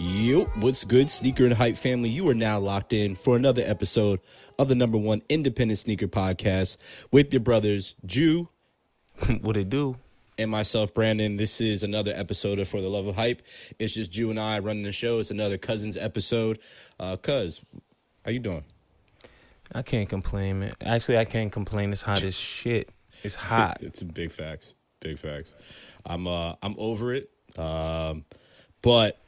Yo, what's good, sneaker and hype family? You are now locked in for another episode of the #1 independent sneaker podcast with your brothers, Jew. What it do? And myself, Brandon. This is another episode of For the Love of Hype. It's just Jew and I running the show. It's another Cousins episode. Cuz, how you doing? I can't complain, man. Actually, I can't complain. It's hot as shit. It's hot. It's big facts. Big facts. I'm over it. But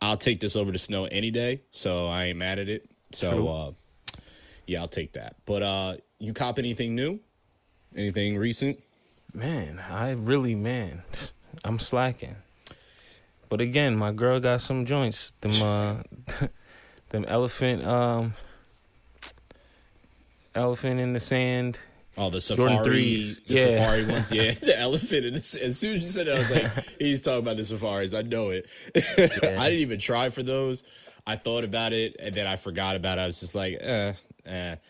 I'll take this over the snow any day, so I ain't mad at it. So, yeah, I'll take that. But you cop anything new? Anything recent? Man, I'm slacking. But again, my girl got some joints. Them elephant in the sand. Oh, the safari ones, yeah. The elephant. And as soon as you said that, I was like, he's talking about the safaris. I know it. Yeah. I didn't even try for those. I thought about it, and then I forgot about it. I was just like, But,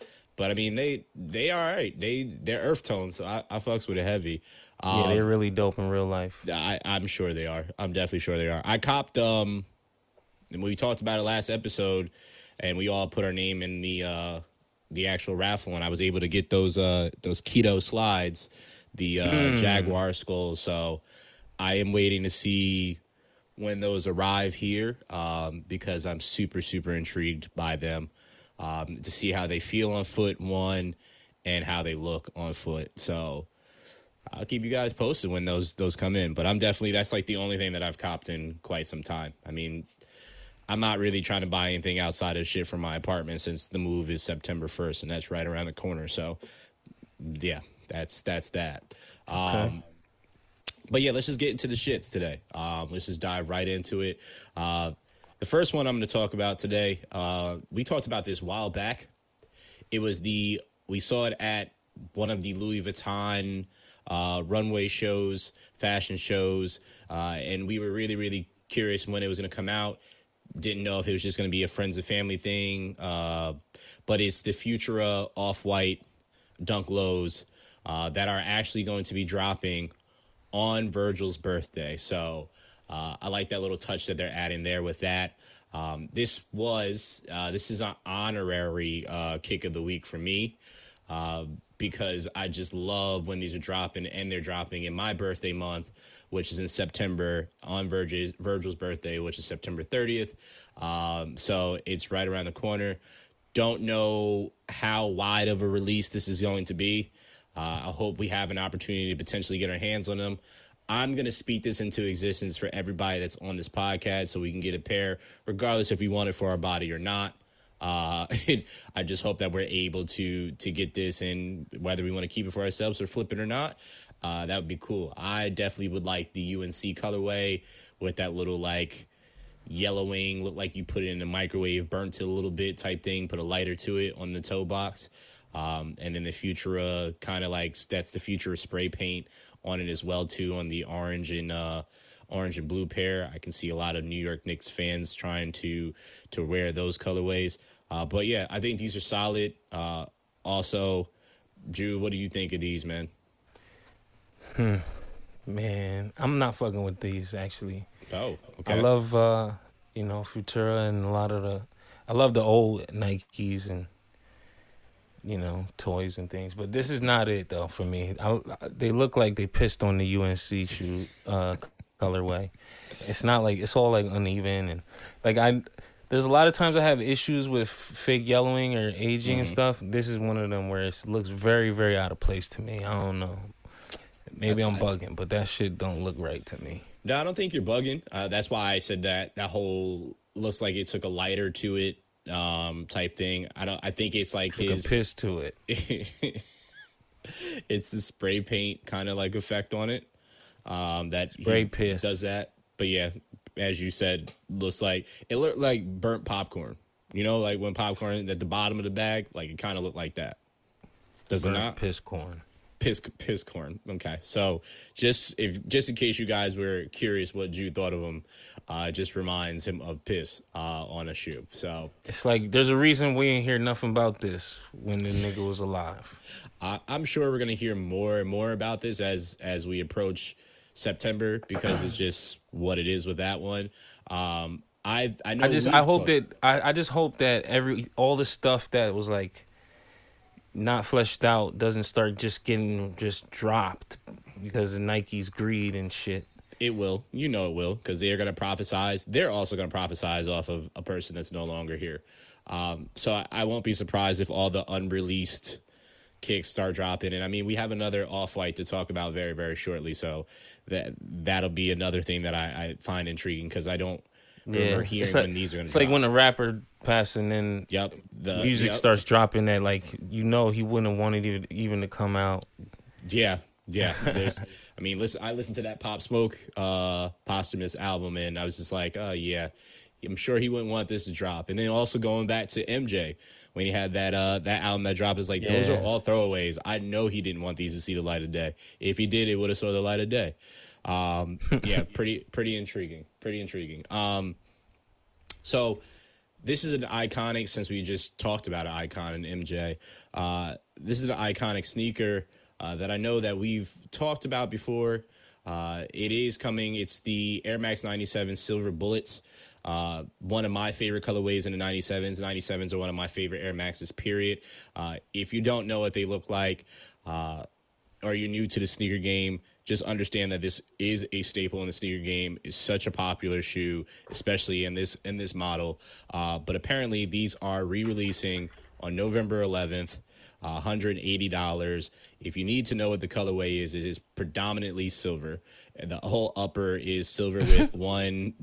I mean, they are all right. They're earth tones, so I fucks with it heavy. Yeah, they're really dope in real life. I'm sure they are. I'm definitely sure they are. I copped, and we talked about it last episode, and we all put our name in the actual raffle, and I was able to get those keto slides, the Jaguar skulls. So I am waiting to see when those arrive here because I'm super, super intrigued by them to see how they feel on foot, one, and how they look on foot. So I'll keep you guys posted when those come in. But I'm definitely – that's like the only thing that I've copped in quite some time. I mean – I'm not really trying to buy anything outside of shit from my apartment since the move is September 1st, and that's right around the corner. So, yeah, that's that. Okay. But, yeah, let's just get into the shits today. Let's just dive right into it. The first one I'm going to talk about today, we talked about this a while back. It was we saw it at one of the Louis Vuitton runway shows, fashion shows, and we were really, really curious when it was going to come out. Didn't know if it was just going to be a friends and family thing, but it's the Futura Off-White Dunk Lows that are actually going to be dropping on Virgil's birthday. So I like that little touch that they're adding there with that. This is an honorary kick of the week for me because I just love when these are dropping, and they're dropping in my birthday month, which is in September, on Virgil's birthday, which is September 30th. So it's right around the corner. Don't know how wide of a release this is going to be. I hope we have an opportunity to potentially get our hands on them. I'm going to speak this into existence for everybody that's on this podcast so we can get a pair, regardless if we want it for our body or not. I just hope that we're able to get this, and whether we want to keep it for ourselves or flip it or not, that would be cool. I definitely would like the UNC colorway with that little like yellowing, look like you put it in the microwave, burnt it a little bit type thing, put a lighter to it on the toe box. And then the Futura kind of like, that's the Futura spray paint on it as well too, on the orange and blue pair. I can see a lot of New York Knicks fans trying to wear those colorways. But yeah, I think these are solid. Also, Drew, what do you think of these, man? Man, I'm not fucking with these, actually. Oh, okay. I love, Futura and a lot of I love the old Nikes and, toys and things. But this is not it, though, for me. They look like they pissed on the UNC shoe colorway. It's not like, it's all like uneven. And like there's a lot of times I have issues with fake yellowing or aging and stuff. This is one of them where it looks very, very out of place to me. I don't know. Maybe I'm bugging, but that shit don't look right to me. No, I don't think you're bugging. That's why I said that. That whole looks like it took a lighter to it type thing. I think it's like took a piss to it. It's the spray paint kind of like effect on it. That spray piss does that. But yeah, as you said, it looked like burnt popcorn. Like when popcorn at the bottom of the bag, like it kind of looked like that. Does burnt it not? Piss corn. Piss corn. Okay, so just in case you guys were curious what Jude thought of him, just reminds him of piss on a shoe. So it's like there's a reason we ain't hear nothing about this when the nigga was alive. I'm sure we're gonna hear more and more about this as we approach September because it's just what it is with that one. I just hope that all the stuff that was like not fleshed out doesn't start just getting just dropped because of Nike's greed and shit. It will. You know it will, because they're going to prophesize. They're also going to prophesize off of a person that's no longer here. So I won't be surprised if all the unreleased kicks start dropping. And, I mean, we have another Off-White to talk about very, very shortly. So that'll be another thing that I find intriguing, because I don't remember hearing when these are going to drop. It's like when a rapper passing and music starts dropping that, like, you know, he wouldn't have wanted it even to come out. Yeah, I mean, I listened to that Pop Smoke posthumous album, and I was just like, oh, yeah, I'm sure he wouldn't want this to drop. And then also going back to MJ, when he had that album that dropped, is like, those are all throwaways. I know he didn't want these to see the light of day. If he did, it would have saw the light of day. Pretty intriguing. So this is an iconic, since we just talked about an icon in MJ, this is an iconic sneaker that I know that we've talked about before. It is coming. It's the Air Max 97 Silver Bullets. One of my favorite colorways in the 97s. 97s are one of my favorite Air Maxes, period. If you don't know what they look like, or you're new to the sneaker game, just understand that this is a staple in the sneaker game. It's such a popular shoe, especially in this model. But apparently these are re-releasing on November 11th. $180. If you need to know what the colorway is, it is predominantly silver. The whole upper is silver with one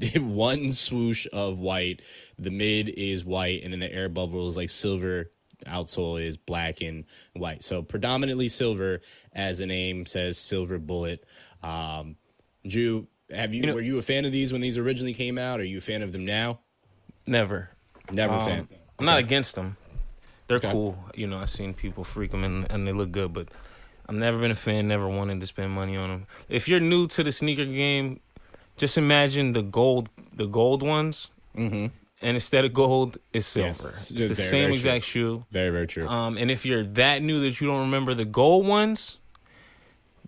swoosh of white. The mid is white, and then the air bubble is like silver. Outsole is black and white. So predominantly silver, as the name says, Silver Bullet. Drew, were you a fan of these when these originally came out? Are you a fan of them now? Never a fan. I'm not against them. They're cool. You know, I've seen people freak them, and they look good, but I've never been a fan, never wanted to spend money on them. If you're new to the sneaker game, just imagine the gold ones, mm-hmm. and instead of gold, it's silver. Yes. It's the same exact shoe. Very, very true. And if you're that new that you don't remember the gold ones,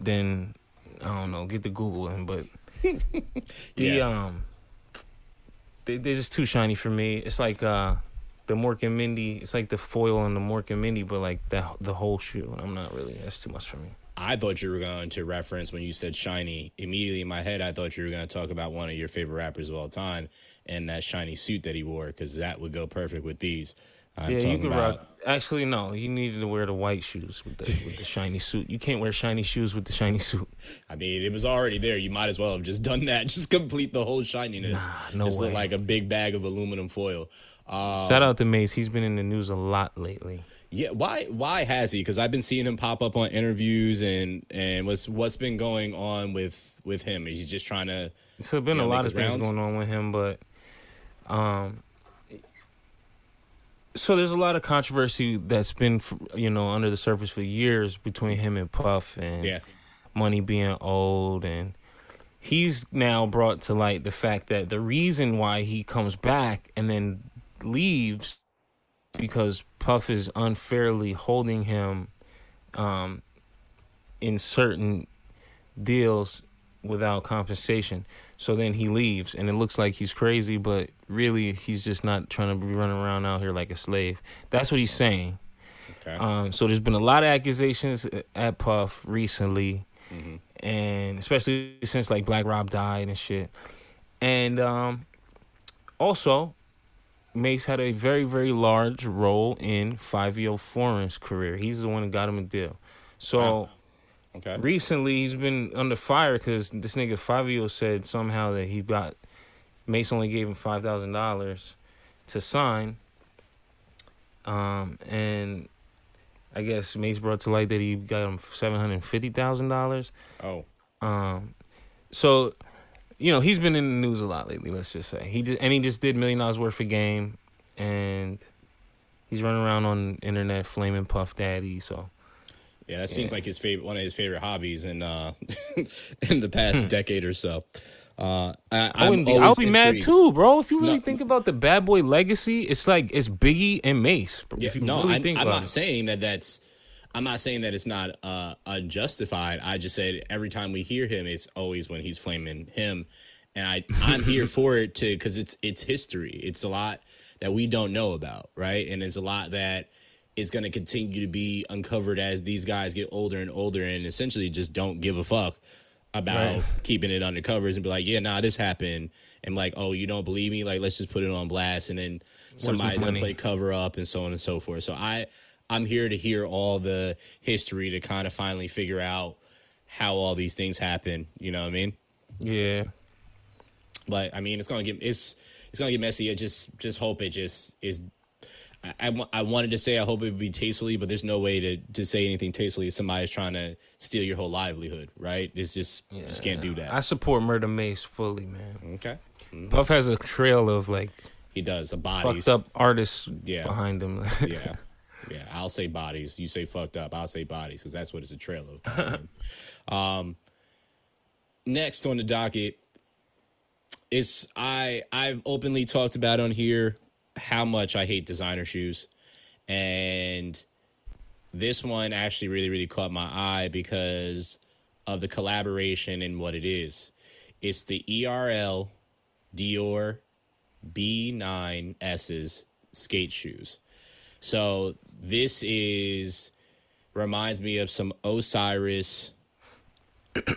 then, I don't know, get the Googling, but they're just too shiny for me. It's like... the Mork and Mindy, it's like the foil on the Mork and Mindy, but like the whole shoe. I'm not really, that's too much for me. I thought you were going to reference, when you said shiny, immediately in my head, I thought you were going to talk about one of your favorite rappers of all time and that shiny suit that he wore, because that would go perfect with these. Actually, no, you needed to wear the white shoes with the shiny suit. You can't wear shiny shoes with the shiny suit. I mean, it was already there. You might as well have just done that. Just complete the whole shininess. Nah, no way. Just look like a big bag of aluminum foil. Shout out to Mace. He's been in the news a lot lately. Yeah, why has he? Because I've been seeing him pop up on interviews and what's been going on with him. He's just trying to... There's been a lot of things going on with him, but... So there's a lot of controversy that's been, under the surface for years between him and Puff, and money being owed. And he's now brought to light the fact that the reason why he comes back and then leaves because Puff is unfairly holding him in certain deals without compensation. So then he leaves, and it looks like he's crazy, but really he's just not trying to be running around out here like a slave. That's what he's saying. Okay. So there's been a lot of accusations at Puff recently, mm-hmm. and especially since like Black Rob died and shit. And also, Mace had a very, very large role in 5-year-old Foreign's career. He's the one that got him a deal. So... Wow. Okay. Recently, he's been under fire because this nigga Fabio said somehow that Mace only gave him $5,000 to sign. And I guess Mace brought to light that he got him $750,000. Oh. So, he's been in the news a lot lately, let's just say. He just did $1 million worth of game, and he's running around on the internet flaming Puff Daddy, so... Yeah, that seems like one of his favorite hobbies in the past decade or so. I'll be mad too, bro. If you really think about the Bad Boy legacy, it's like it's Biggie and Mace. Yeah, I'm not saying that it's not unjustified. I just said every time we hear him, it's always when he's flaming him. And I'm here for it too, because it's history. It's a lot that we don't know about, right? And it's a lot that is going to continue to be uncovered as these guys get older and older and essentially just don't give a fuck about keeping it under covers and be like, yeah, nah, this happened. And like, oh, you don't believe me? Like, let's just put it on blast. And then somebody's going to play cover up and so on and so forth. So I'm here to hear all the history to kind of finally figure out how all these things happen. You know what I mean? Yeah. But I mean, it's gonna get messy. I just hope it just is. I wanted to say I hope it would be tastefully, but there's no way to say anything tastefully if somebody's trying to steal your whole livelihood, right? It's just you just can't do that. I support Murder Mace fully, man. Okay. Mm-hmm. Puff has a trail of like he does the bodies, fucked up artists behind him. Yeah. Yeah, I'll say bodies. You say fucked up. I'll say bodies because that's what it's a trail of. Next on the docket, it's I've openly talked about on here how much I hate designer shoes. And this one actually really, really caught my eye because of the collaboration and what it is. It's the ERL Dior B9S's skate shoes. So this reminds me of some Osiris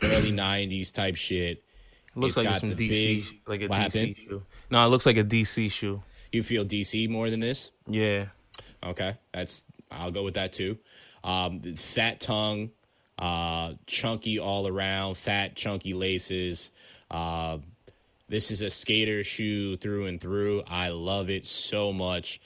early 90s type shit. Looks it's like some DC, like a DC happened? Shoe. No, it looks like a DC shoe. You feel DC more than this? Yeah. Okay, I'll go with that too. Fat tongue, chunky all around, fat chunky laces. This is a skater shoe through and through. I love it so much.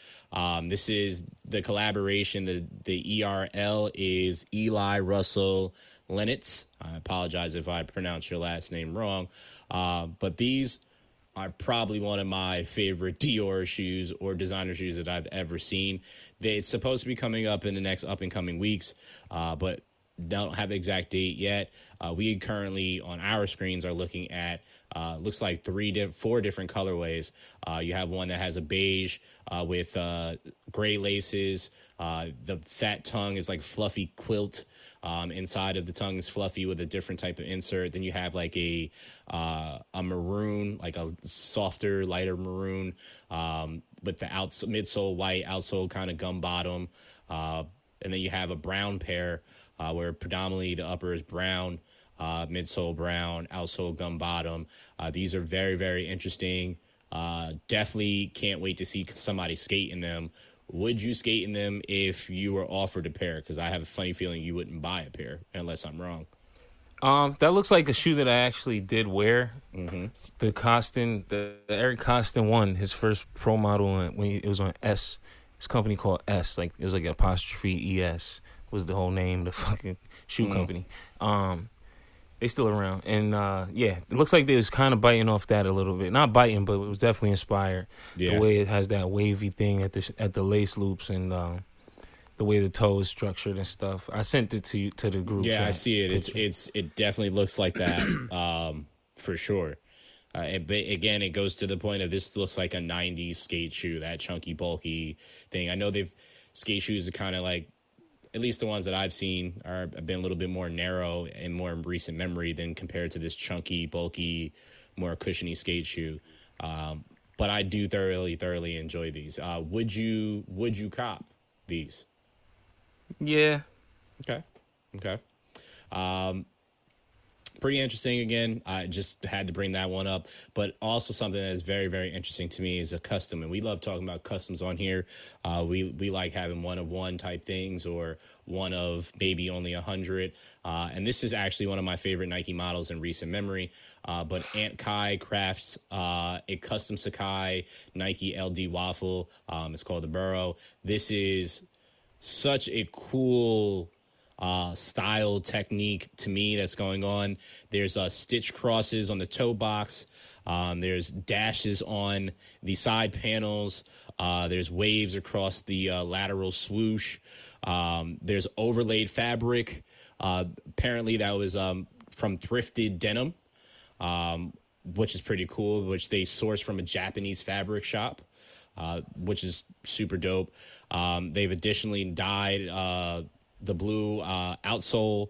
This is the collaboration. The ERL is Eli Russell Lenitz. I apologize if I pronounce your last name wrong. But these are probably one of my favorite Dior shoes or designer shoes that I've ever seen. It's supposed to be coming up in the next up and coming weeks, but don't have the exact date yet. We currently on our screens are looking at looks like four different colorways. You have one that has a beige with gray laces. The fat tongue is like fluffy quilt. Inside of the tongue is fluffy with a different type of insert. Then you have like a maroon, like a softer, lighter maroon, with the midsole white, outsole kind of gum bottom. And then you have a brown pair where predominantly the upper is brown, midsole brown, outsole gum bottom. These are very, very interesting. Definitely can't wait to see somebody skate in them. Would you skate in them if you were offered a pair? Because I have a funny feeling you wouldn't buy a pair unless I'm wrong. That looks like a shoe that I actually did wear. Mm-hmm. The Eric Costin one, his first pro model it was on S. His company called S, like it was like apostrophe ES was the whole name, the fucking shoe company. They still around, and it looks like they was kind of biting off that a little bit. Not biting, but it was definitely inspired. Yeah. The way it has that wavy thing at the lace loops and the way the toe is structured and stuff. I sent it to the group. Yeah, I see it. It definitely looks like that for sure. But again, it goes to the point of this looks like a 90s skate shoe, that chunky, bulky thing. I know skate shoes are kind of like, at least the ones that I've seen have been a little bit more narrow and more in recent memory than compared to this chunky, bulky, more cushiony skate shoe. But I do thoroughly, thoroughly enjoy these. Would you cop these? Yeah. Okay. Pretty interesting. Again, I just had to bring that one up, but also something that is very, very interesting to me is a custom, and we love talking about customs on here. We like having one of one type things or one of maybe only 100. And this is actually one of my favorite Nike models in recent memory. But Ant Kai crafts a custom Sakai Nike LD waffle. It's called the Burrow. This is such a cool style technique to me that's going on. There's stitch crosses on the toe box. There's dashes on the side panels. There's waves across the lateral swoosh. There's overlaid fabric. Apparently that was from thrifted denim, which is pretty cool, which they sourced from a Japanese fabric shop, which is super dope. They've additionally dyed the blue outsole.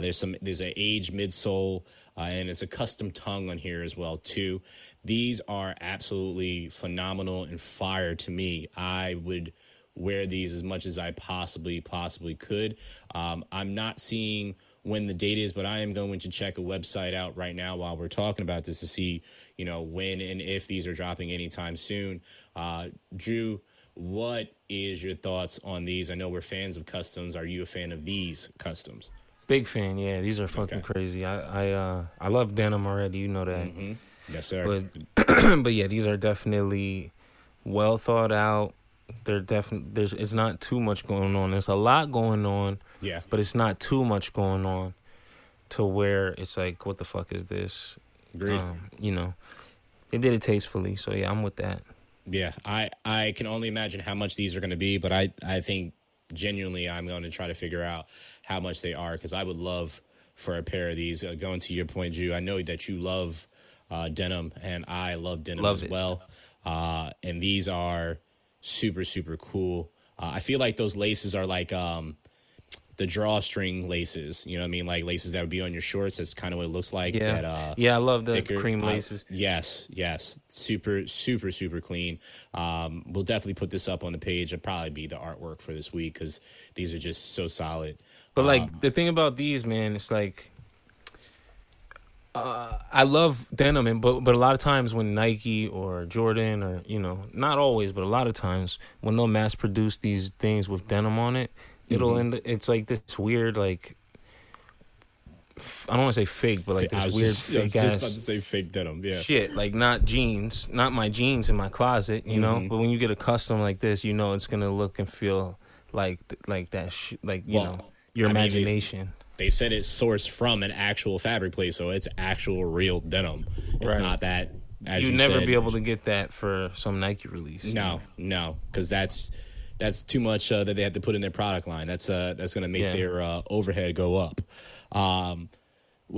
There's an aged midsole, and it's a custom tongue on here as well too. These are absolutely phenomenal and fire to me. I would wear these as much as I possibly could. I'm not seeing when the date is, but I am going to check a website out right now while we're talking about this to see, you know, when and if these are dropping anytime soon. Drew, what is your thoughts on these? I know we're fans of customs. Are you a fan of these customs? Big fan, yeah. These are fucking crazy. I love denim already. You know that. Mm-hmm. Yes, sir. But, but yeah, these are definitely well thought out. They're there's it's not too much going on. There's a lot going on. Yeah. But it's not too much going on to where it's like, what the fuck is this? Agreed. You know, they did it tastefully. So, yeah, I'm with that. Yeah, I can only imagine how much these are going to be. But I think genuinely I'm going to try to figure out how much they are, because I would love for a pair of these. Going to your point, Drew, I know that you love denim, and I love denim well. And these are super, super cool. I feel like those laces are like the drawstring laces, you know what I mean? Like laces that would be on your shorts. That's kind of what it looks like. Yeah, that, I love the thicker cream laces. Yes. Super, super, super clean. We'll definitely put this up on the page. It'll probably be the artwork for this week because these are just so solid. But like the thing about these, man, it's like I love denim, and but a lot of times when Nike or Jordan or, you know, not always, but a lot of times when they'll mass produce these things with denim on it, it'll end. It's like this weird, like I don't want to say fake, but like this I was just about to say fake denim. Yeah, shit, like not my jeans in my closet, you know. But when you get a custom like this, you know it's gonna look and feel like that. Your imagination. They said it's sourced from an actual fabric place, so it's actual real denim. It's not that. As You'd never said, be able to get that for some Nike release. No, because that's too much that they had to put in their product line. That's going to make their overhead go up.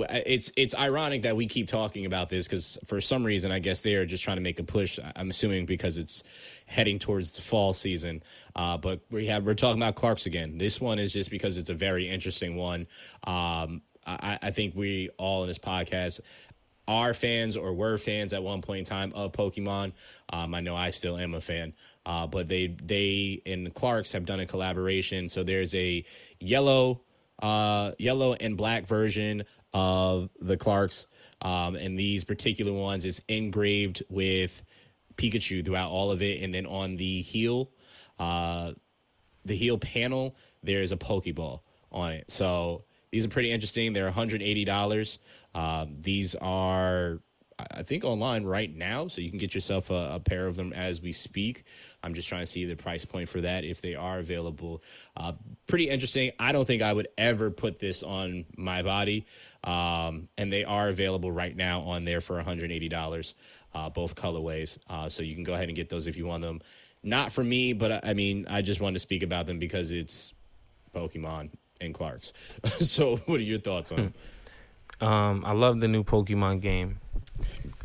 It's ironic that we keep talking about this because for some reason, I guess they are just trying to make a push. I'm assuming because it's heading towards the fall season. But we're talking about Clarks again. This one is just because it's a very interesting one. I think we all in this podcast are fans or were fans at one point in time of Pokemon. I know I still am a fan. But they and Clarks have done a collaboration. So there's a yellow and black version of the Clarks, and these particular ones is engraved with Pikachu throughout all of it, and then on the heel panel there's a Pokeball on it. So these are pretty interesting. They're $180. These are, I think, online right now, so you can get yourself a pair of them as we speak. I'm just trying to see the price point for that if they are available. Pretty interesting. I don't think I would ever put this on my body, and they are available right now on there for $180, both colorways. So you can go ahead and get those if you want them. Not for me, but I mean, I just wanted to speak about them because it's Pokemon and Clarks. So what are your thoughts on them? I love the new Pokemon game.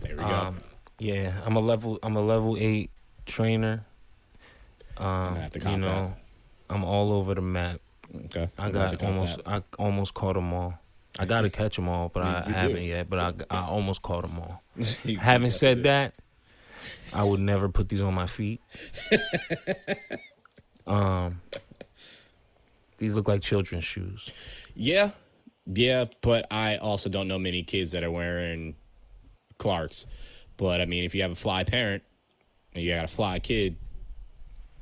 There we go. Yeah, I'm a level 8 trainer. You know, that. I'm all over the map. Okay. I almost caught them all. I gotta catch them all, but I haven't yet. But I almost caught them all. Having said that, I would never put these on my feet. These look like children's shoes. Yeah, but I also don't know many kids that are wearing Clarks. But I mean, if you have a fly parent and you got a fly kid,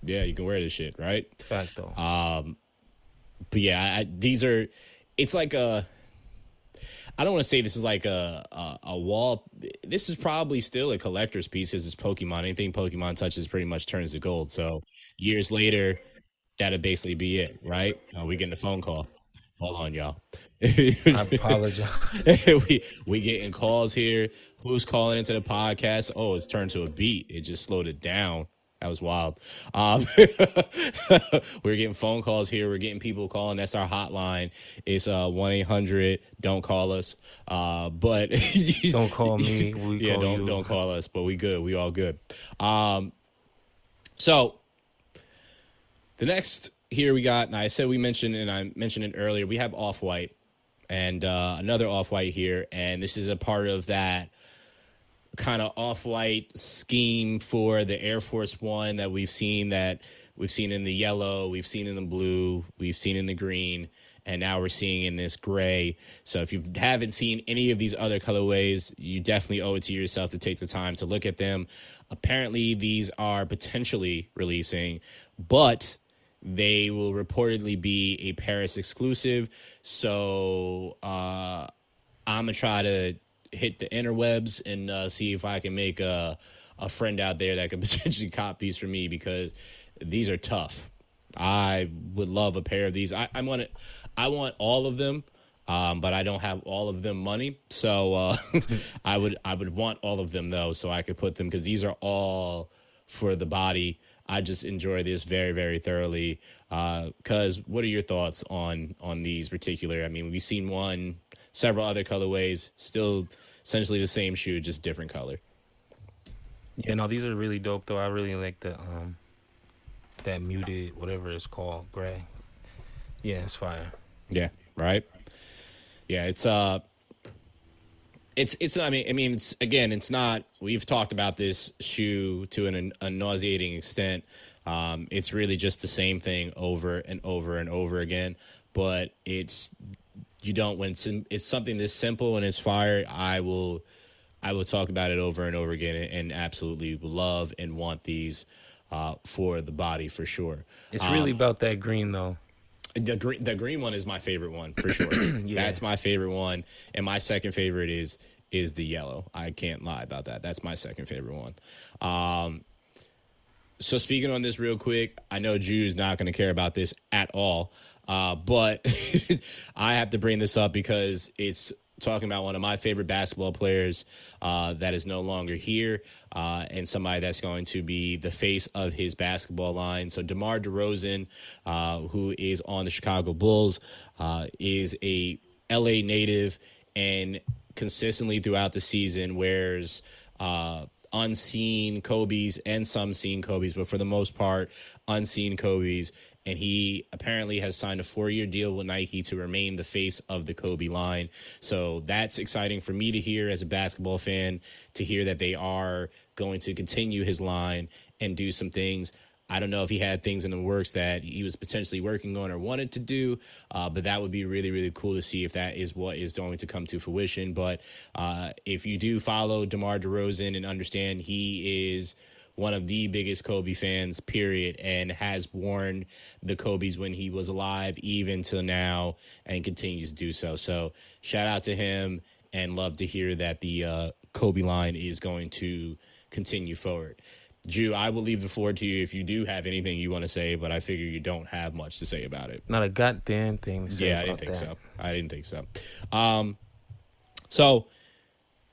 yeah, you can wear this shit, right? Fact though. But yeah, these are. It's like a. I don't want to say this is like a wall. This is probably still a collector's piece because it's Pokemon. Anything Pokemon touches pretty much turns to gold. So years later, that'd basically be it, right? We getting a phone call. Hold on, y'all. I apologize. we getting calls here. Who's calling into the podcast? Oh, it's turned to a beat. It just slowed it down. That was wild. We're getting phone calls here. We're getting people calling. That's our hotline. It's 1-800. Don't call us. But don't call me. Don't call us. But we good. We all good. So the next here we got, and I said we mentioned, and I mentioned it earlier, we have Off-White and another Off-White here. And this is a part of that kind of Off-White scheme for the Air Force One that we've seen, in the yellow, we've seen in the blue, we've seen in the green, and now we're seeing in this gray. So if you haven't seen any of these other colorways, you definitely owe it to yourself to take the time to look at them. Apparently, these are potentially releasing, but they will reportedly be a Paris exclusive. So I'm going to try to hit the interwebs and see if I can make a friend out there that could potentially cop these for me, because these are tough. I would love a pair of these. I want all of them, but I don't have all of them money. So I would want all of them, though, so I could put them, because these are all for the body. I just enjoy this very, very thoroughly. Because what are your thoughts on these particular? I mean, we've seen one, several other colorways, still essentially the same shoe, just different color. Yeah, no, these are really dope, though. I really like the that muted, whatever it's called, gray. Yeah, it's fire. Yeah, right. Yeah, it's I mean it's not, we've talked about this shoe to a nauseating extent. It's really just the same thing over and over and over again, but it's something this simple and it's fire. I will talk about it over and over again, and absolutely love and want these for the body, for sure. It's really about that green, though. The green one is my favorite one, for sure. Yeah. That's my favorite one. And my second favorite is the yellow. I can't lie about that. That's my second favorite one. So speaking on this real quick, I know Drew's not going to care about this at all, but I have to bring this up because it's talking about one of my favorite basketball players that is no longer here, and somebody that's going to be the face of his basketball line. So DeMar DeRozan, who is on the Chicago Bulls, is a LA native, and consistently throughout the season wears unseen Kobe's and some seen Kobe's, but for the most part, unseen Kobe's. And he apparently has signed a 4-year deal with Nike to remain the face of the Kobe line. So that's exciting for me to hear as a basketball fan, to hear that they are going to continue his line and do some things. I don't know if he had things in the works that he was potentially working on or wanted to do, but that would be really, really cool to see if that is what is going to come to fruition. But if you do follow DeMar DeRozan and understand, he is one of the biggest Kobe fans, period, and has worn the Kobe's when he was alive, even till now, and continues to do so. So shout out to him, and love to hear that the Kobe line is going to continue forward. Drew, I will leave the floor to you if you do have anything you want to say, but I figure you don't have much to say about it. Not a goddamn thing to say about that. Yeah, I didn't think so. So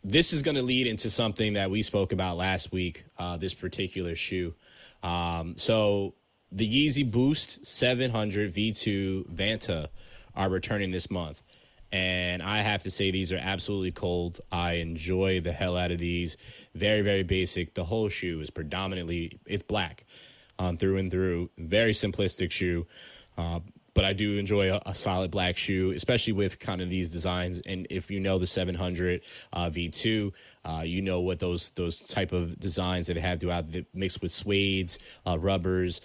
this is going to lead into something that we spoke about last week, this particular shoe. So the Yeezy Boost 700 V2 Vanta are returning this month. And I have to say, these are absolutely cold. I enjoy the hell out of these. Very, very basic. The whole shoe is predominantly, it's black through and through. Very simplistic shoe. But I do enjoy a solid black shoe, especially with kind of these designs. And if you know the 700 V2, you know what those type of designs that they have throughout, the, mixed with suedes, rubbers,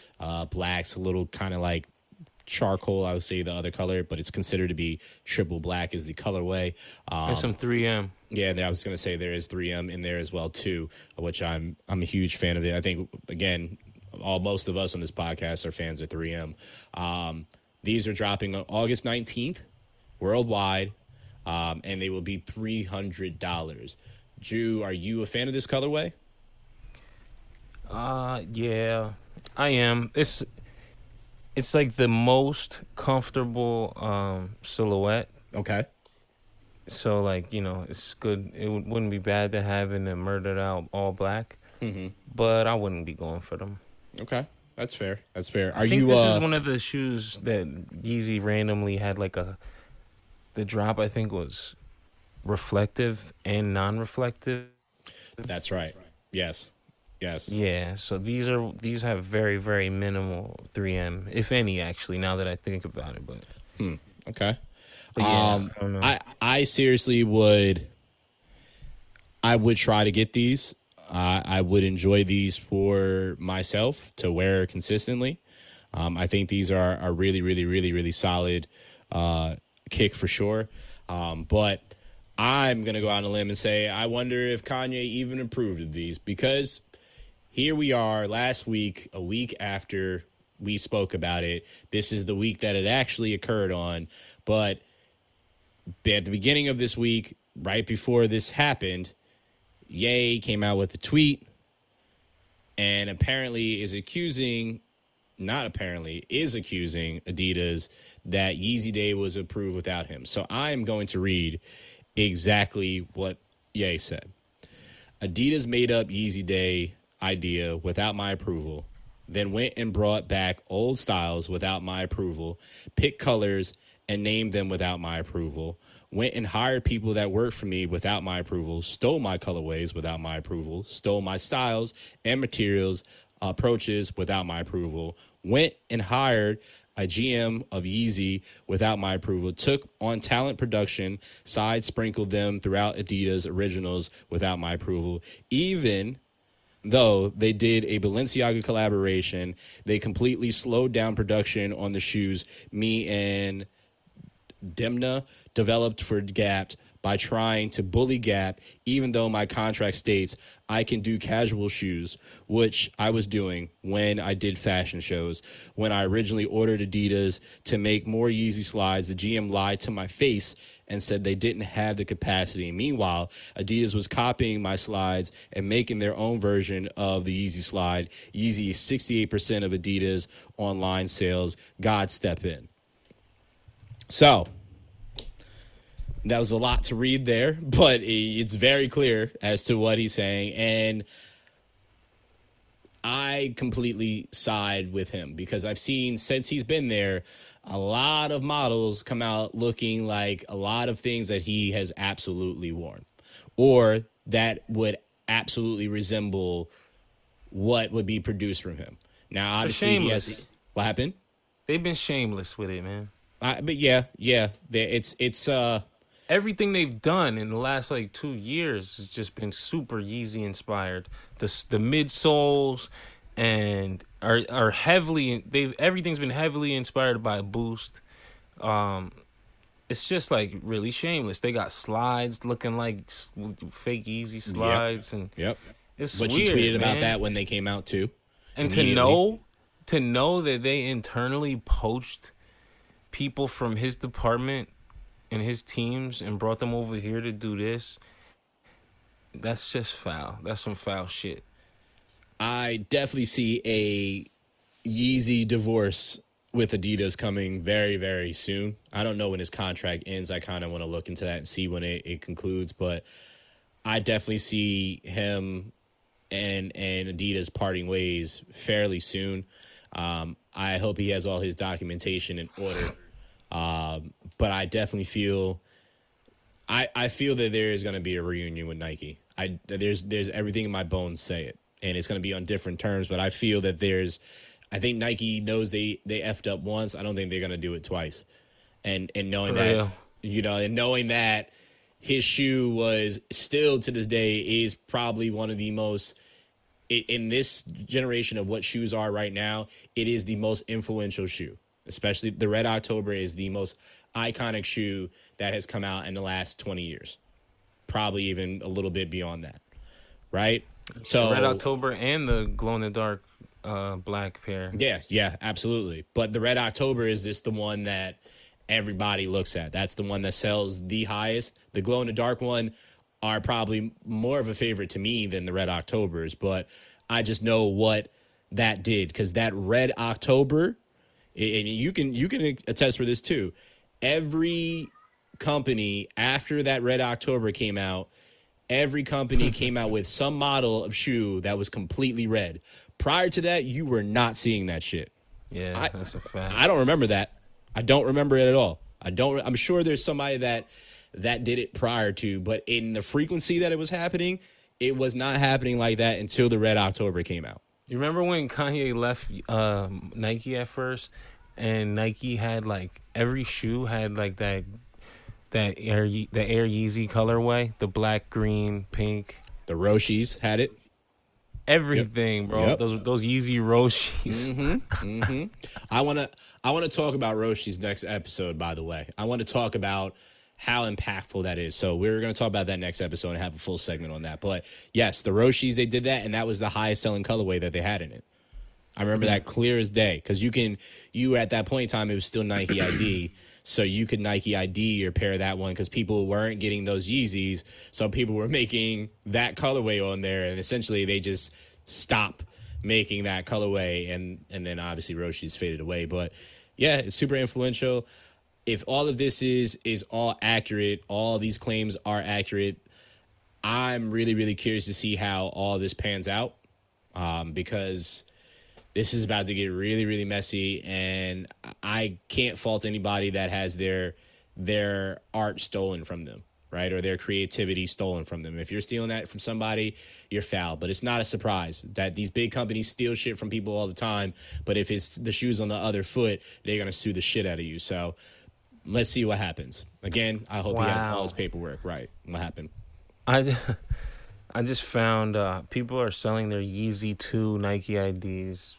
blacks, a little kind of like charcoal, I would say the other color, but it's considered to be triple black is the colorway. There's some 3M. Yeah, I was going to say there is 3M in there as well, too, which I'm a huge fan of it. I think, again, most of us on this podcast are fans of 3M. These are dropping on August 19th worldwide, and they will be $300. Drew, are you a fan of this colorway? Yeah, I am. It's like the most comfortable silhouette. Okay. So, like, you know, it's good. It wouldn't be bad to have in a murdered out all black, mm-hmm. But I wouldn't be going for them. Okay. That's fair. That's fair. Are I think you? This is one of the shoes that Yeezy randomly had, like the drop, I think, was reflective and non-reflective. That's right. Yes. Yes. Yeah. So these have very, very minimal 3M, if any, actually, now that I think about it. But okay. But yeah, I don't know. I seriously would. I would try to get these. I would enjoy these for myself to wear consistently. I think these are really, really, really, really solid kick for sure. But I'm going to go out on a limb and say I wonder if Kanye even approved of these, because here we are last week, a week after we spoke about it. This is the week that it actually occurred on. But at the beginning of this week, right before this happened, Ye came out with a tweet and apparently is accusing Adidas that Yeezy Day was approved without him. So I am going to read exactly what Ye said. Adidas made up Yeezy Day idea without my approval, then went and brought back old styles without my approval, picked colors and named them without my approval, went and hired people that worked for me without my approval, stole my colorways without my approval, stole my styles and materials, approaches without my approval, went and hired a GM of Yeezy without my approval, took on talent production, side sprinkled them throughout Adidas originals without my approval. Even though they did a Balenciaga collaboration, they completely slowed down production on the shoes me and Demna developed for Gap by trying to bully Gap, even though my contract states I can do casual shoes, which I was doing when I did fashion shows. When I originally ordered Adidas to make more Yeezy slides, the GM lied to my face and said they didn't have the capacity. Meanwhile, Adidas was copying my slides and making their own version of the Yeezy slide. Yeezy is 68% of Adidas online sales. God, step in. So that was a lot to read there, but it's very clear as to what he's saying. And I completely side with him because I've seen since he's been there, a lot of models come out looking like a lot of things that he has absolutely worn or that would absolutely resemble what would be produced from him. Now, obviously, yes. What happened? They've been shameless with it, man. But yeah, it's everything they've done in the last like 2 years has just been super Yeezy inspired. The midsoles and are heavily everything's been heavily inspired by Boost. It's just like really shameless. They got slides looking like fake Yeezy slides, yep. And it's but weird. But you tweeted about that when they came out too, and to know that they internally poached people from his department and his teams and brought them over here to do this. That's just foul. That's some foul shit. I definitely see a Yeezy divorce with Adidas coming very, very soon. I don't know when his contract ends. I kind of want to look into that and see when it concludes, but I definitely see him and Adidas parting ways fairly soon. I hope he has all his documentation in order. But I definitely feel I feel that there is going to be a reunion with Nike. There's everything in my bones say it, and it's going to be on different terms. But I feel that I think Nike knows they effed up once. I don't think they're going to do it twice. And knowing that, and knowing that his shoe was still to this day is probably one of the most in this generation of what shoes are right now. It is the most influential shoe. Especially the Red October is the most iconic shoe that has come out in the last 20 years. Probably even a little bit beyond that, right? So Red October and the glow in the dark black pair. Yeah, absolutely. But the Red October is just the one that everybody looks at. That's the one that sells the highest. The glow in the dark one are probably more of a favorite to me than the Red Octobers. But I just know what that did because that Red October... And you can attest for this too. Every company after that Red October came out, every company came out with some model of shoe that was completely red. Prior to that, you were not seeing that shit. Yeah, that's a fact. I don't remember that. I don't remember it at all. I'm sure there's somebody that did it prior to, but in the frequency that it was happening, It was not happening like that until the Red October came out. You remember when Kanye left Nike at first, and Nike had like every shoe had like that Air Yeezy colorway, the black, green, pink. The Roshis had it. Everything, yep. Bro. Yep. Those Yeezy Roshis. Mm-hmm. Mm-hmm. I wanna talk about Roshis next episode. By the way, I want to talk about how impactful that is. So we're going to talk about that next episode and have a full segment on that. But yes, the Roshis, they did that, and that was the highest selling colorway that they had in it. I remember that clear as day, because you at that point in time, it was still Nike ID. So you could Nike ID or pair that one because people weren't getting those Yeezys. So people were making that colorway on there, and essentially they just stop making that colorway. And then obviously Roshis faded away. But yeah, it's super influential. If all of this is all accurate, all these claims are accurate, I'm really, really curious to see how all this pans out, because this is about to get really, really messy, and I can't fault anybody that has their art stolen from them, right, or their creativity stolen from them. If you're stealing that from somebody, you're foul. But it's not a surprise that these big companies steal shit from people all the time, but if it's the shoes on the other foot, they're going to sue the shit out of you. So let's see what happens. Again, I hope he has all his paperwork right. What happened? I just found people are selling their Yeezy 2 Nike IDs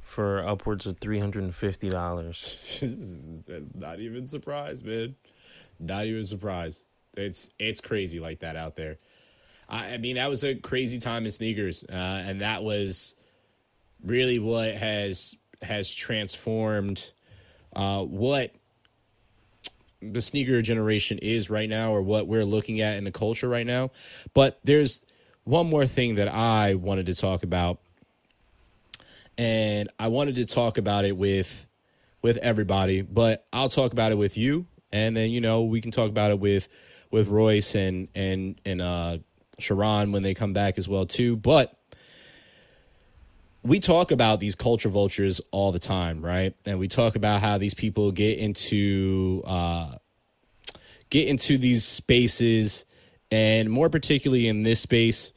for upwards of $350. Not even surprised, man. Not even surprised. It's crazy like that out there. I mean, that was a crazy time in sneakers, and that was really what has transformed what the sneaker generation is right now, or what we're looking at in the culture right now. But there's one more thing that I wanted to talk about, and I wanted to talk about it with everybody, but I'll talk about it with you, and then, you know, we can talk about it with Royce and Sharon when they come back as well too. But we talk about these culture vultures all the time, right? And we talk about how these people get into these spaces, and more particularly in this space,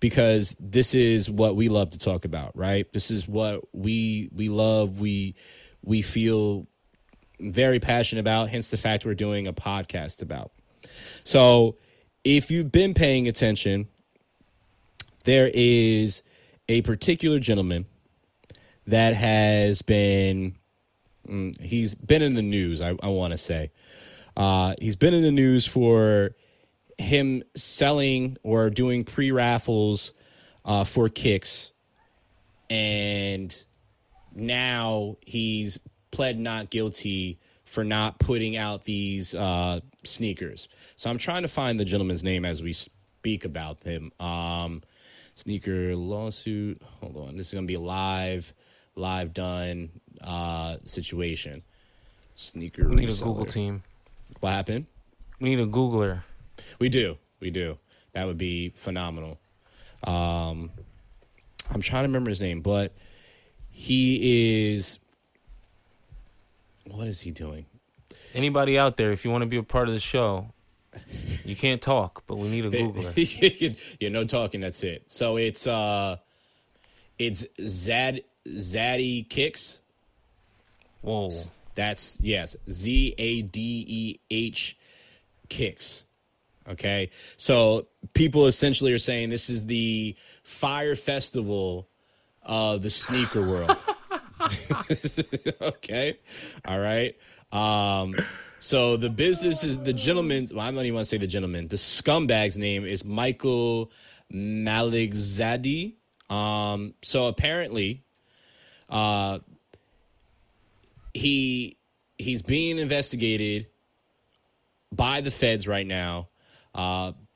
because this is what we love to talk about, right? This is what we love, we feel very passionate about, hence the fact we're doing a podcast about. So if you've been paying attention, there is a particular gentleman that has been, he's been in the news, I want to say. He's been in the news for him selling or doing pre-raffles for kicks. And now he's pled not guilty for not putting out these sneakers. So I'm trying to find the gentleman's name as we speak about him. Sneaker lawsuit. Hold on. This is going to be a live done situation. Sneaker. We need reseller. A Google team. What happened? We need a Googler. We do. That would be phenomenal. I'm trying to remember his name, but he is. What is he doing? Anybody out there, if you want to be a part of the show. You can't talk, but we need a Googler. Yeah, no talking. That's it. So it's Zaddy Kicks. Whoa. That's, yes, ZADEH Kicks. Okay. So people essentially are saying this is the fire festival of the sneaker world. Okay. All right. So the business is the gentleman's. Well, I don't even want to say the gentleman. The scumbag's name is Michael Malikzadeh. So apparently, he's being investigated by the feds right now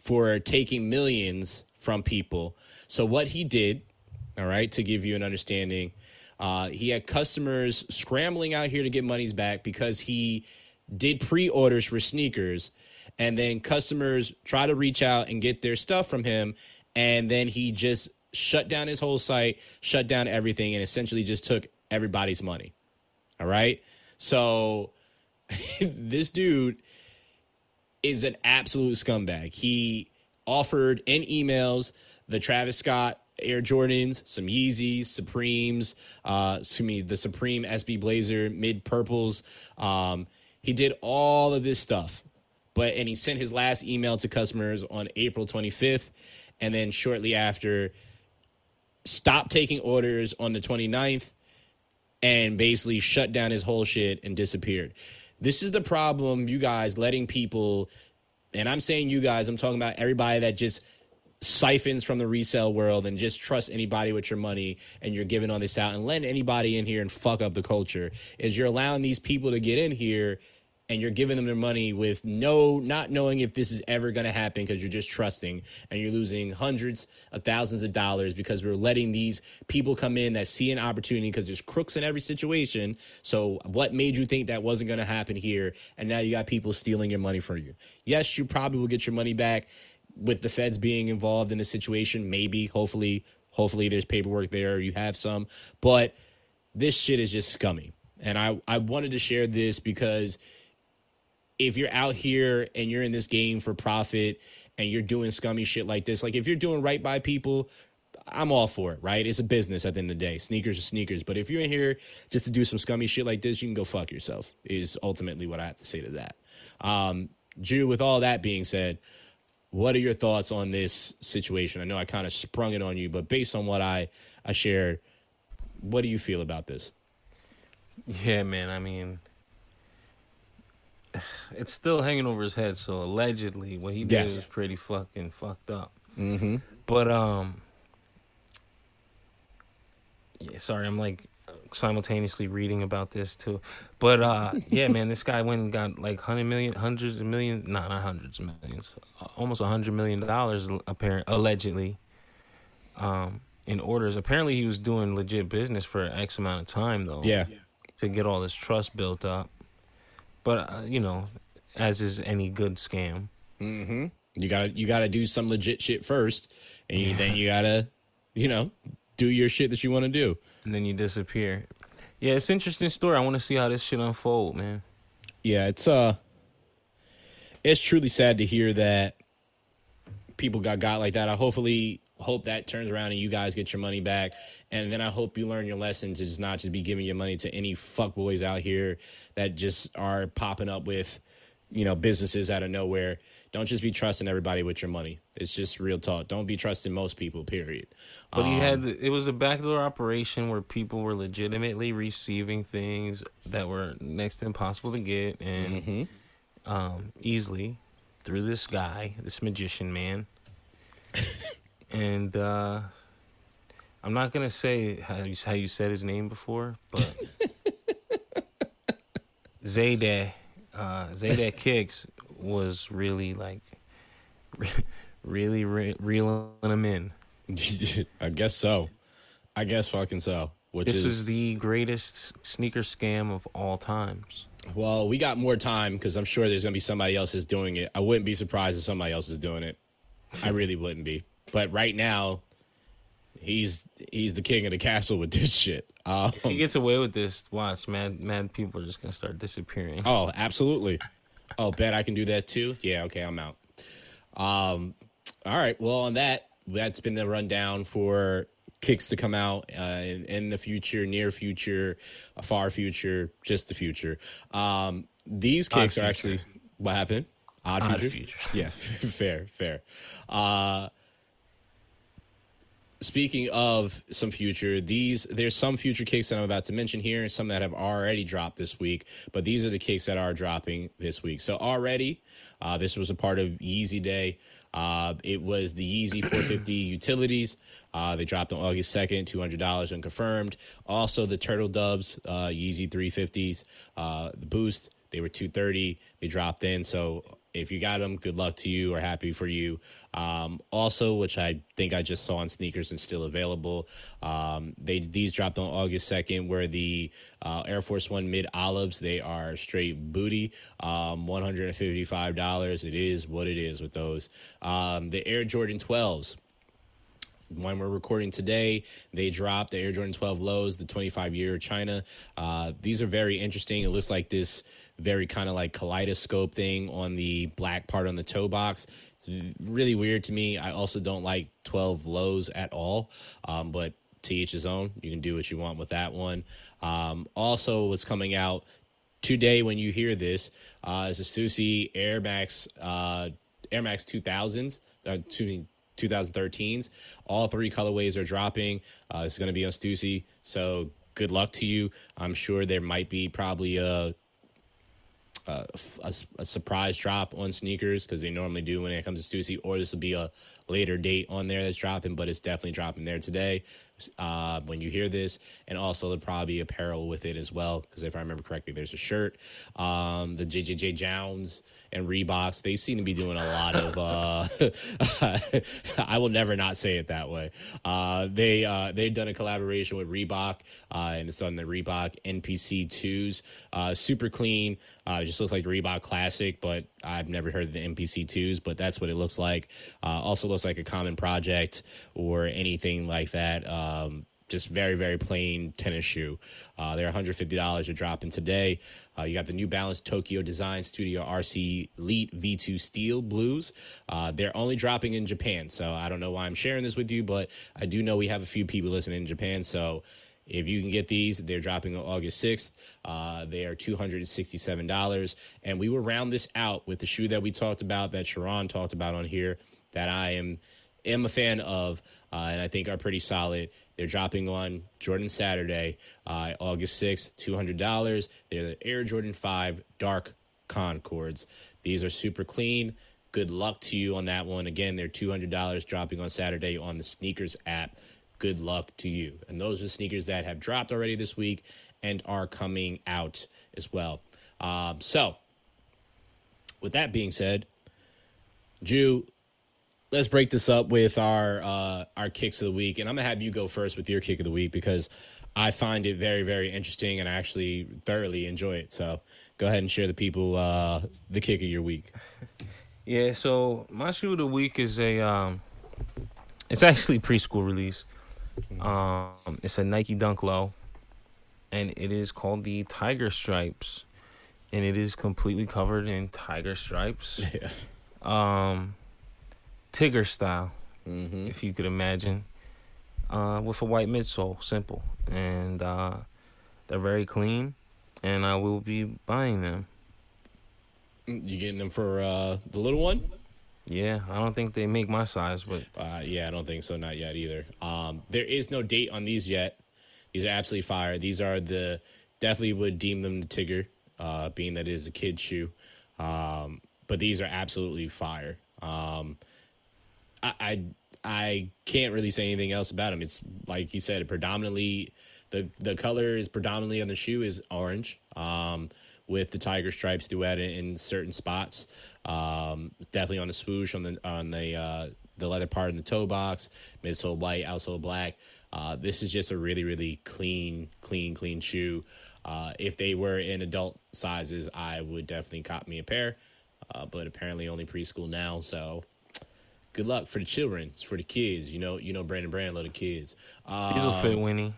for taking millions from people. So what he did, all right, to give you an understanding, he had customers scrambling out here to get monies back because he did pre-orders for sneakers, and then customers try to reach out and get their stuff from him, and then he just shut down his whole site, shut down everything, and essentially just took everybody's money. All right? So this dude is an absolute scumbag. He offered in emails the Travis Scott Air Jordans, some Yeezys, Supremes, the Supreme SB Blazer, mid purples. He did all of this stuff, and he sent his last email to customers on April 25th. And then shortly after, stopped taking orders on the 29th and basically shut down his whole shit and disappeared. This is the problem, you guys, letting people, and I'm saying you guys, I'm talking about everybody that just siphons from the resale world and just trust anybody with your money, and you're giving all this out and letting anybody in here and fuck up the culture, is you're allowing these people to get in here and you're giving them their money with not knowing if this is ever going to happen, because you're just trusting, and you're losing hundreds of thousands of dollars because we're letting these people come in that see an opportunity, because there's crooks in every situation. So what made you think that wasn't going to happen here? And now you got people stealing your money from you. Yes, you probably will get your money back with the feds being involved in the situation. Maybe, hopefully there's paperwork there, or you have some, but this shit is just scummy. And I wanted to share this because if you're out here and you're in this game for profit and you're doing scummy shit like this, like if you're doing right by people, I'm all for it, right? It's a business at the end of the day. Sneakers are sneakers. But if you're in here just to do some scummy shit like this, you can go fuck yourself, is ultimately what I have to say to that. Drew, with all that being said, what are your thoughts on this situation? I know I kind of sprung it on you, but based on what I shared, what do you feel about this? Yeah, man, I mean, it's still hanging over his head, so allegedly what he did was pretty fucking fucked up. Mm-hmm. But, yeah, sorry, I'm like simultaneously reading about this too. But, yeah, man, this guy went and got like almost $100 million allegedly in orders. Apparently he was doing legit business for X amount of time though. Yeah. To get all this trust built up. But you know, as is any good scam. Mm-hmm. You gotta do some legit shit first, and then you gotta, do your shit that you want to do. And then you disappear. Yeah, it's an interesting story. I want to see how this shit unfold, man. Yeah, it's truly sad to hear that people got like that. I hope that turns around and you guys get your money back. And then I hope you learn your lesson to just not just be giving your money to any fuckboys out here that just are popping up with, businesses out of nowhere. Don't just be trusting everybody with your money. It's just real talk. Don't be trusting most people, period. But it was a backdoor operation where people were legitimately receiving things that were next to impossible to get, and easily through this guy, this magician man. And I'm not going to say how you said his name before, but Zayda Kicks was really, like, really reeling him in. I guess fucking so. This is the greatest sneaker scam of all times. Well, we got more time because I'm sure there's going to be somebody else that's doing it. I wouldn't be surprised if somebody else is doing it. I really wouldn't be. But right now, he's the king of the castle with this shit. If he gets away with this, watch, mad people are just going to start disappearing. Oh, absolutely. Oh, bet I can do that too? Yeah, okay, I'm out. All right, well, on that, that's been the rundown for kicks to come out in the future, near future, far future, just the future. These kicks are actually... What happened? Odd future. Yeah, fair. Speaking of some future, there's some future kicks that I'm about to mention here and some that have already dropped this week, but these are the kicks that are dropping this week. So already, this was a part of Yeezy Day. It was the Yeezy 450 utilities. They dropped on August 2nd, $200 unconfirmed. Also the Turtle Doves, Yeezy 350s, the Boost, they were $230. They dropped in, so... If you got them, good luck to you, or happy for you. Also, which I think I just saw on sneakers and still available, these dropped on August 2nd, were the Air Force One Mid Olives. They are straight booty, $155. It is what it is with those. The Air Jordan 12s. when we're recording today, they dropped the Air Jordan 12 lows, the 25-year China. These are very interesting. It looks like this very kind of like kaleidoscope thing on the black part on the toe box. It's really weird to me. I also don't like 12 lows at all, but to each his own. You can do what you want with that one. Also, what's coming out today when you hear this is a Stussy Air Max 2000s, 2013s. All three colorways are dropping. It's going to be on Stussy, so good luck to you. I'm sure there might be probably a surprise drop on sneakers because they normally do when it comes to Stussy, or this will be a later date on there that's dropping, but it's definitely dropping there today when you hear this. And also there'll probably be apparel with it as well, because if I remember correctly, there's a shirt. The JJJ Jones and Reeboks, they seem to be doing a lot of I will never not say it that way. They've done a collaboration with Reebok, and it's on the Reebok NPC 2s. Super clean. It just looks like the Reebok Classic, but I've never heard of the NPC 2s, but that's what it looks like. Also looks like a common project or anything like that. Just very, very plain tennis shoe. They're $150. They're dropping today. You got the New Balance Tokyo Design Studio RC Elite V2 Steel Blues. They're only dropping in Japan, so I don't know why I'm sharing this with you, but I do know we have a few people listening in Japan, so if you can get these, they're dropping on August 6th. They are $267. And we will round this out with the shoe that we talked about, that Sharon talked about on here, that I am a fan of, and I think are pretty solid. They're dropping on Jordan Saturday, August 6th, $200. They're the Air Jordan 5 Dark Concords. These are super clean. Good luck to you on that one. Again, they're $200, dropping on Saturday on the Sneakers app. Good luck to you. And those are sneakers that have dropped already this week and are coming out as well. So, with that being said, Jew, let's break this up with our kicks of the week. And I'm going to have you go first with your kick of the week because I find it very, very interesting and I actually thoroughly enjoy it. So go ahead and share the people the kick of your week. Yeah, so my shoe of the week is it's actually preschool release. It's a Nike Dunk Low, and it is called the Tiger Stripes, and it is completely covered in tiger stripes. Yeah. Tigger style, if you could imagine, with a white midsole, simple. And they're very clean, and I will be buying them. You getting them for the little one? Yeah, I don't think they make my size, but yeah, I don't think so, not yet either. There is no date on these yet. These are absolutely fire. These are the definitely would deem them the Tigger, being that it is a kid shoe. But these are absolutely fire. I can't really say anything else about them. It's like you said, predominantly the color is predominantly on the shoe is orange. With the tiger stripes throughout it in certain spots, definitely on the swoosh, on the leather part in the toe box, midsole white, outsole black. This is just a really, really clean shoe. If they were in adult sizes, I would definitely cop me a pair, but apparently only preschool now, so good luck for the children. It's for the kids. You know Brandon love the kids. These will fit Winnie.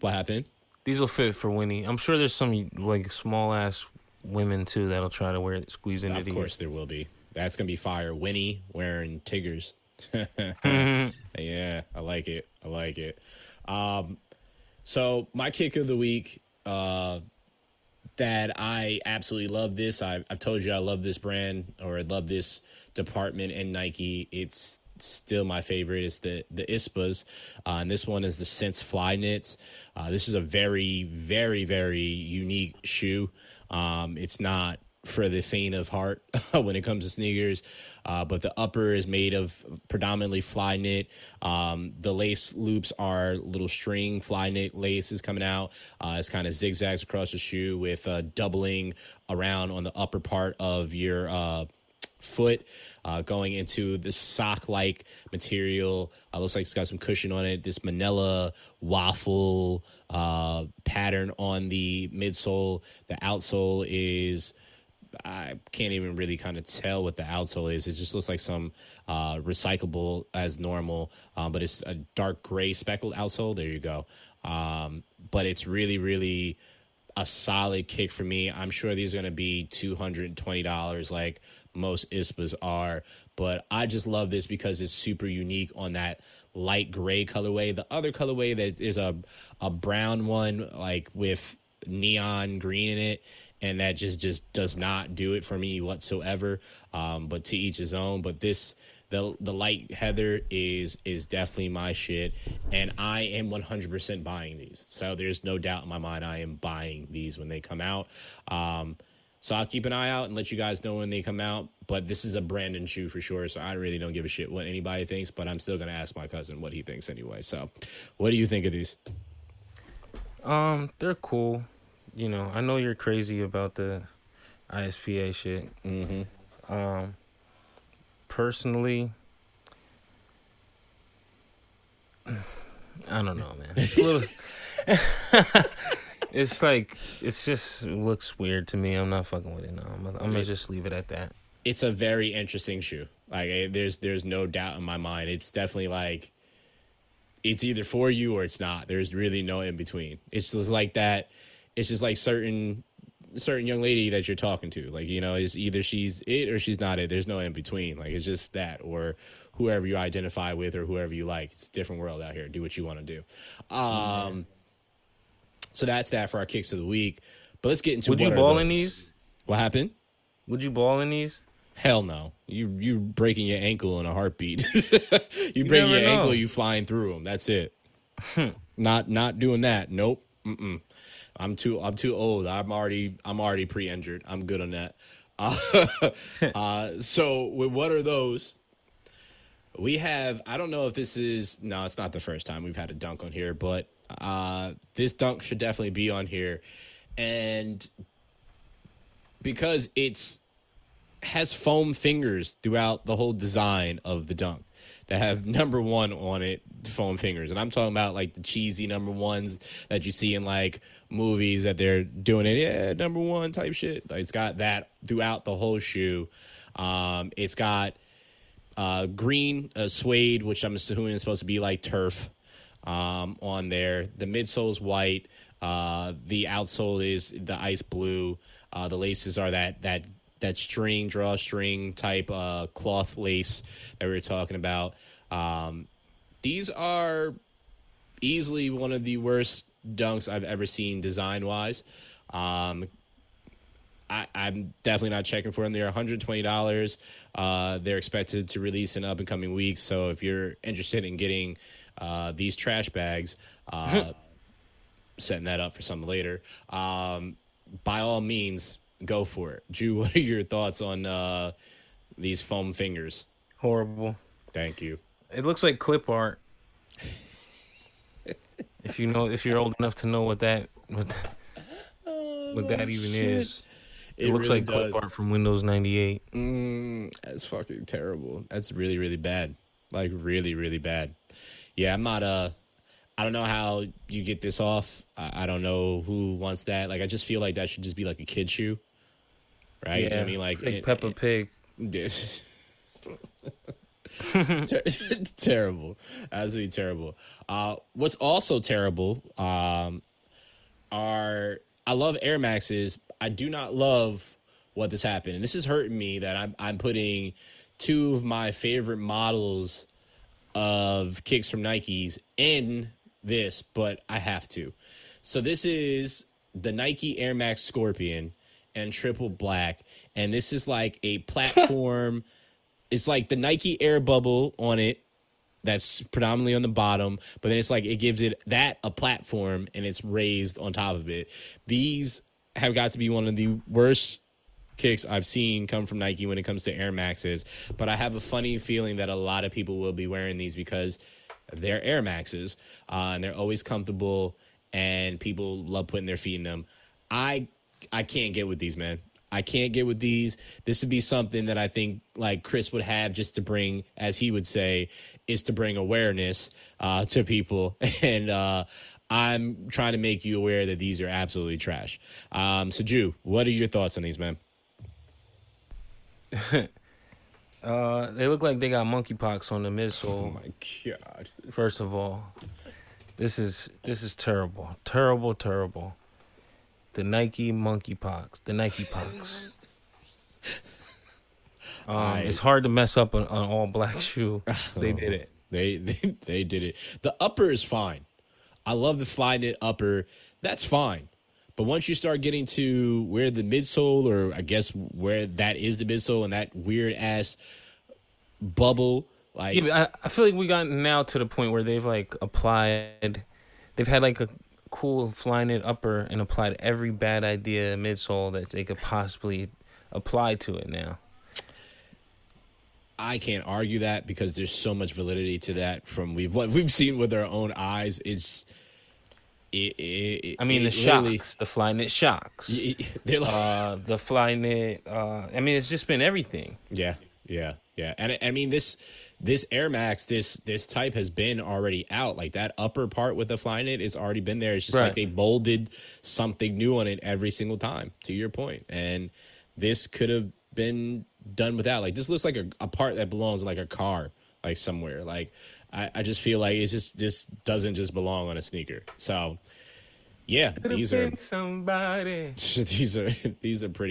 What happened? These will fit for Winnie. I'm sure there's some like small ass women too that'll try to wear it, squeeze into these. Of course, there will be. That's gonna be fire. Winnie wearing Tiggers. Yeah, I like it. So my kick of the week, that I absolutely love this. I've told you I love this brand, or I love this department in Nike. It's still my favorite is the ISPAs, and this one is the Sense Fly Knits. This is a very, very, very unique shoe. It's not for the faint of heart when it comes to sneakers, but the upper is made of predominantly fly knit. The lace loops are little string fly knit laces coming out. It's kind of zigzags across the shoe with doubling around on the upper part of your foot, going into the sock-like material. Looks like it's got some cushion on it. This manila waffle pattern on the midsole. The outsole is I can't even really kind of tell what the outsole is. It just looks like some recyclable as normal, but it's a dark gray speckled outsole. There you go. But it's really, really a solid kick for me. I'm sure these are going to be $220 like most ISPAs are, but I just love this because it's super unique on that light gray colorway. The other colorway that is a brown one, like with neon green in it, and that just does not do it for me whatsoever. But to each his own. But this, the light heather is definitely my shit, and I am 100% buying these. So there's no doubt in my mind I am buying these when they come out. So I'll keep an eye out and let you guys know when they come out. But this is a Brandon shoe for sure, so I really don't give a shit what anybody thinks, but I'm still going to ask my cousin what he thinks anyway. So what do you think of these? They're cool. You know, I know you're crazy about the ISPA shit. Mm-hmm. Personally, I don't know, man. It's like, it's just, it looks weird to me. I'm not fucking with it now. I'm gonna just leave it at that. It's a very interesting shoe. Like, there's no doubt in my mind. It's definitely like, it's either for you or it's not. There's really no in between. It's just like that. It's just like certain young lady that you're talking to. Like, you know, it's either she's it or she's not it. There's no in between. Like, it's just that, or whoever you identify with or whoever you like. It's a different world out here. Do what you want to do. So that's that for our kicks of the week. But let's get into what are those. Would you ball in these? What happened? Would you ball in these? Hell no. You breaking your ankle in a heartbeat. You break your ankle, you flying through them. That's it. Not doing that. Nope. Mm-mm. I'm too old. I'm already pre-injured. I'm good on that. So with what are those? We have, I don't know if this is, no, it's not the first time we've had a dunk on here, but this dunk should definitely be on here. And because it's has foam fingers throughout the whole design of the dunk that have number one on it, foam fingers. And I'm talking about like the cheesy number ones that you see in like movies that they're doing it. Yeah, number one type shit. Like, it's got that throughout the whole shoe. It's got green suede, which I'm assuming is supposed to be like turf on there. The midsole's white. The outsole is the ice blue. The laces are that string, drawstring type cloth lace that we were talking about. These are easily one of the worst dunks I've ever seen design-wise. I'm definitely not checking for them. They're $120. They're expected to release in up-and-coming weeks, so if you're interested in getting these trash bags, setting that up for something later, by all means, go for it. Drew, what are your thoughts on these foam fingers? Horrible. Thank you. It looks like clip art. If you're old enough to know what that even is. It looks really like clip art from Windows 98. That's fucking terrible. That's really, really bad. Like, really, really bad. Yeah, I'm not I don't know how you get this off. I don't know who wants that. Like, I just feel like that should just be like a kid shoe. Right? Yeah, I mean, like Peppa Pig. This. Terrible. Absolutely terrible. What's also terrible I love Air Maxes. I do not love what this happened. And this is hurting me that I'm putting two of my favorite models of kicks from Nikes in this, but I have to. So this is the Nike Air Max Scorpion and triple black. And this is like a platform. It's like the Nike Air Bubble on it. That's predominantly on the bottom, but then it's like it gives it that a platform and it's raised on top of it. These have got to be one of the worst kicks I've seen come from Nike when it comes to Air Maxes, but I have a funny feeling that a lot of people will be wearing these because they're Air Maxes and they're always comfortable and people love putting their feet in them. I can't get with these, man. I can't get with these. This would be something that I think like Chris would have just to bring, as he would say, is to bring awareness to people. And I'm trying to make you aware that these are absolutely trash. So, Drew, what are your thoughts on these, man? They look like they got monkeypox on the midsole. Oh my god! First of all, this is terrible, terrible, terrible. The Nike monkeypox. The Nike pox. It's hard to mess up an all black shoe. They did it. They did it. The upper is fine. I love the fly knit upper. That's fine. But once you start getting to where the midsole, or I guess where that is the midsole, and that weird ass bubble, like I feel like we got now to the point where they've like applied, they've had like a cool fly knit upper and applied every bad idea midsole that they could possibly apply to it now. I can't argue that because there's so much validity to that from what we've seen with our own eyes. The shocks, the fly knit shocks. They're like the fly knit. It's just been everything. Yeah. And I mean, this Air Max, this type has been already out. Like that upper part with the fly knit, it's already been there. It's just right. Like they molded something new on it every single time. To your point, and this could have been done without. Like this looks like a part that belongs in like a car, like somewhere. Like. I just feel like it's just this doesn't just belong on a sneaker. So, yeah, these are pretty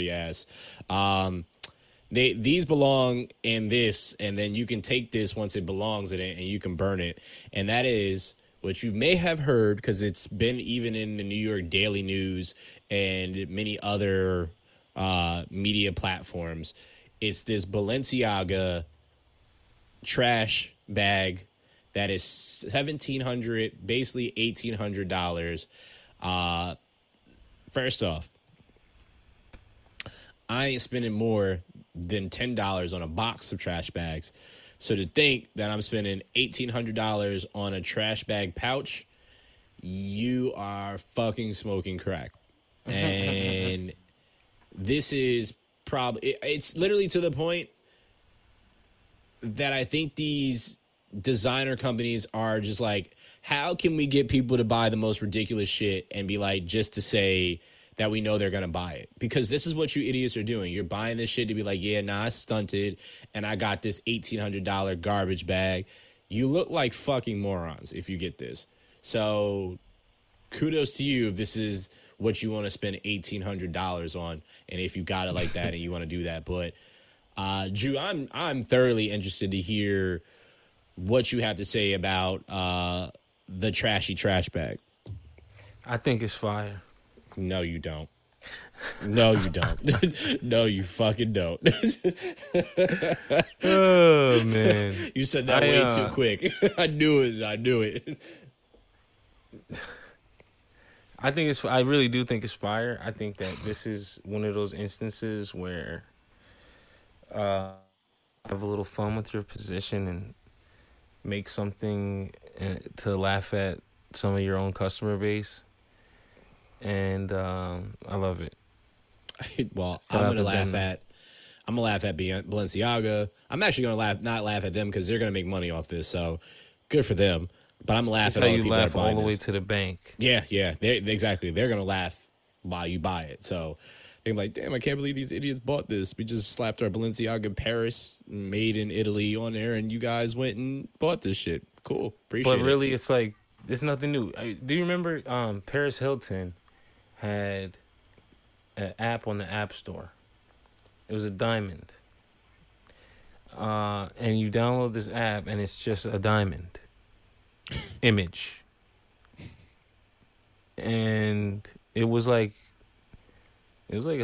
ass. These belong in this, and then you can take this once it belongs in it, and you can burn it. And that is what you may have heard because it's been even in the New York Daily News and many other media platforms. It's this Balenciaga trash bag. That is $1,700, basically $1,800. First off, I ain't spending more than $10 on a box of trash bags. So to think that I'm spending $1,800 on a trash bag pouch, you are fucking smoking crack. And this is probably... It's literally to the point that I think these... designer companies are just like, how can we get people to buy the most ridiculous shit and be like, just to say that we know they're going to buy it? Because this is what you idiots are doing. You're buying this shit to be like, yeah, nah, I stunted and I got this $1,800 garbage bag. You look like fucking morons if you get this. So kudos to you if this is what you want to spend $1,800 on and if you got it like that and you want to do that. But Drew, I'm thoroughly interested to hear what you have to say about the trashy trash bag. I think it's fire. No, you don't. No, you don't. No, you fucking don't. Oh, man. You said that way too quick. I knew it. I really do think it's fire. I think that this is one of those instances where have a little fun with your position and make something to laugh at some of your own customer base, and I love it. Well, I'm gonna laugh at Balenciaga. I'm actually gonna not laugh at them because they're gonna make money off this. So good for them. But I'm laughing at all the people that are buying all the way to the bank. Yeah, exactly. They're gonna laugh while you buy it. So they're like, damn, I can't believe these idiots bought this. We just slapped our Balenciaga Paris made in Italy on there, and you guys went and bought this shit. Cool. Appreciate it. But really, it's like, it's nothing new. Do you remember Paris Hilton had an app on the App Store? It was a diamond. And you download this app, and it's just a diamond image. And it was like, $100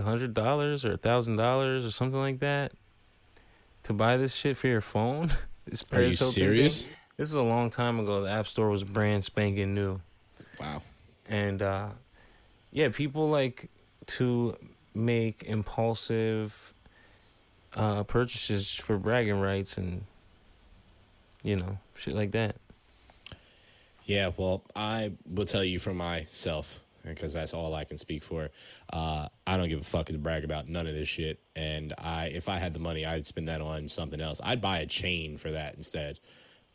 or $1,000 or something like that to buy this shit for your phone. Are you serious? Thing. This is a long time ago. The App Store was brand spanking new. Wow. And people like to make impulsive purchases for bragging rights and, shit like that. Yeah, well, I will tell you for myself, because that's all I can speak for. I don't give a fuck to brag about none of this shit. And if I had the money, I'd spend that on something else. I'd buy a chain for that instead.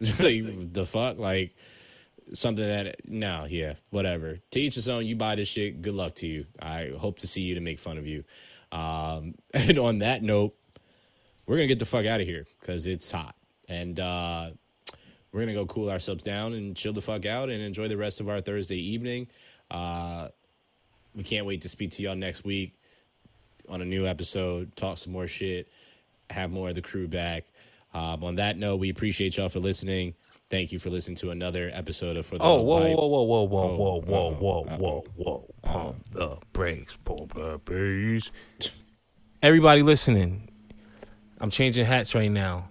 Like, the fuck? Like, something that... No, yeah, whatever. To each his own, you buy this shit, good luck to you. I hope to see you to make fun of you. And on that note, we're going to get the fuck out of here because it's hot. And we're going to go cool ourselves down and chill the fuck out and enjoy the rest of our Thursday evening. We can't wait to speak to y'all next week on a new episode, talk some more shit, have more of the crew back. On that note, we appreciate y'all for listening. Thank you for listening to another episode of For the Love Hype. Pump the brakes, pump the brakes. Everybody listening, I'm changing hats right now.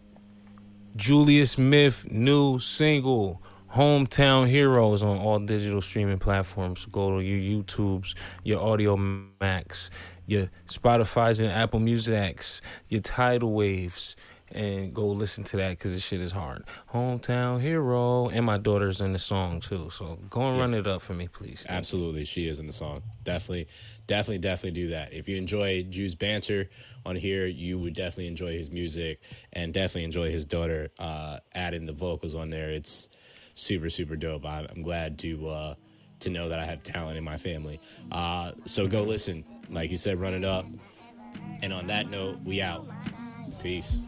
Julius Miff new single, Hometown Heroes, on all digital streaming platforms. Go to your YouTubes, your Audio Max, your Spotify's and Apple Music's, your Tidal Waves, and go listen to that because this shit is hard. Hometown Hero. And my daughter's in the song too, so go and run it up for me, please. Thank absolutely you. She is in the song. Definitely do that. If you enjoy Jew's banter on here, you would definitely enjoy his music and definitely enjoy his daughter adding the vocals on there. It's super dope. I'm glad to know that I have talent in my family, so go listen. Like you said, run it up. And on that note, we out. Peace.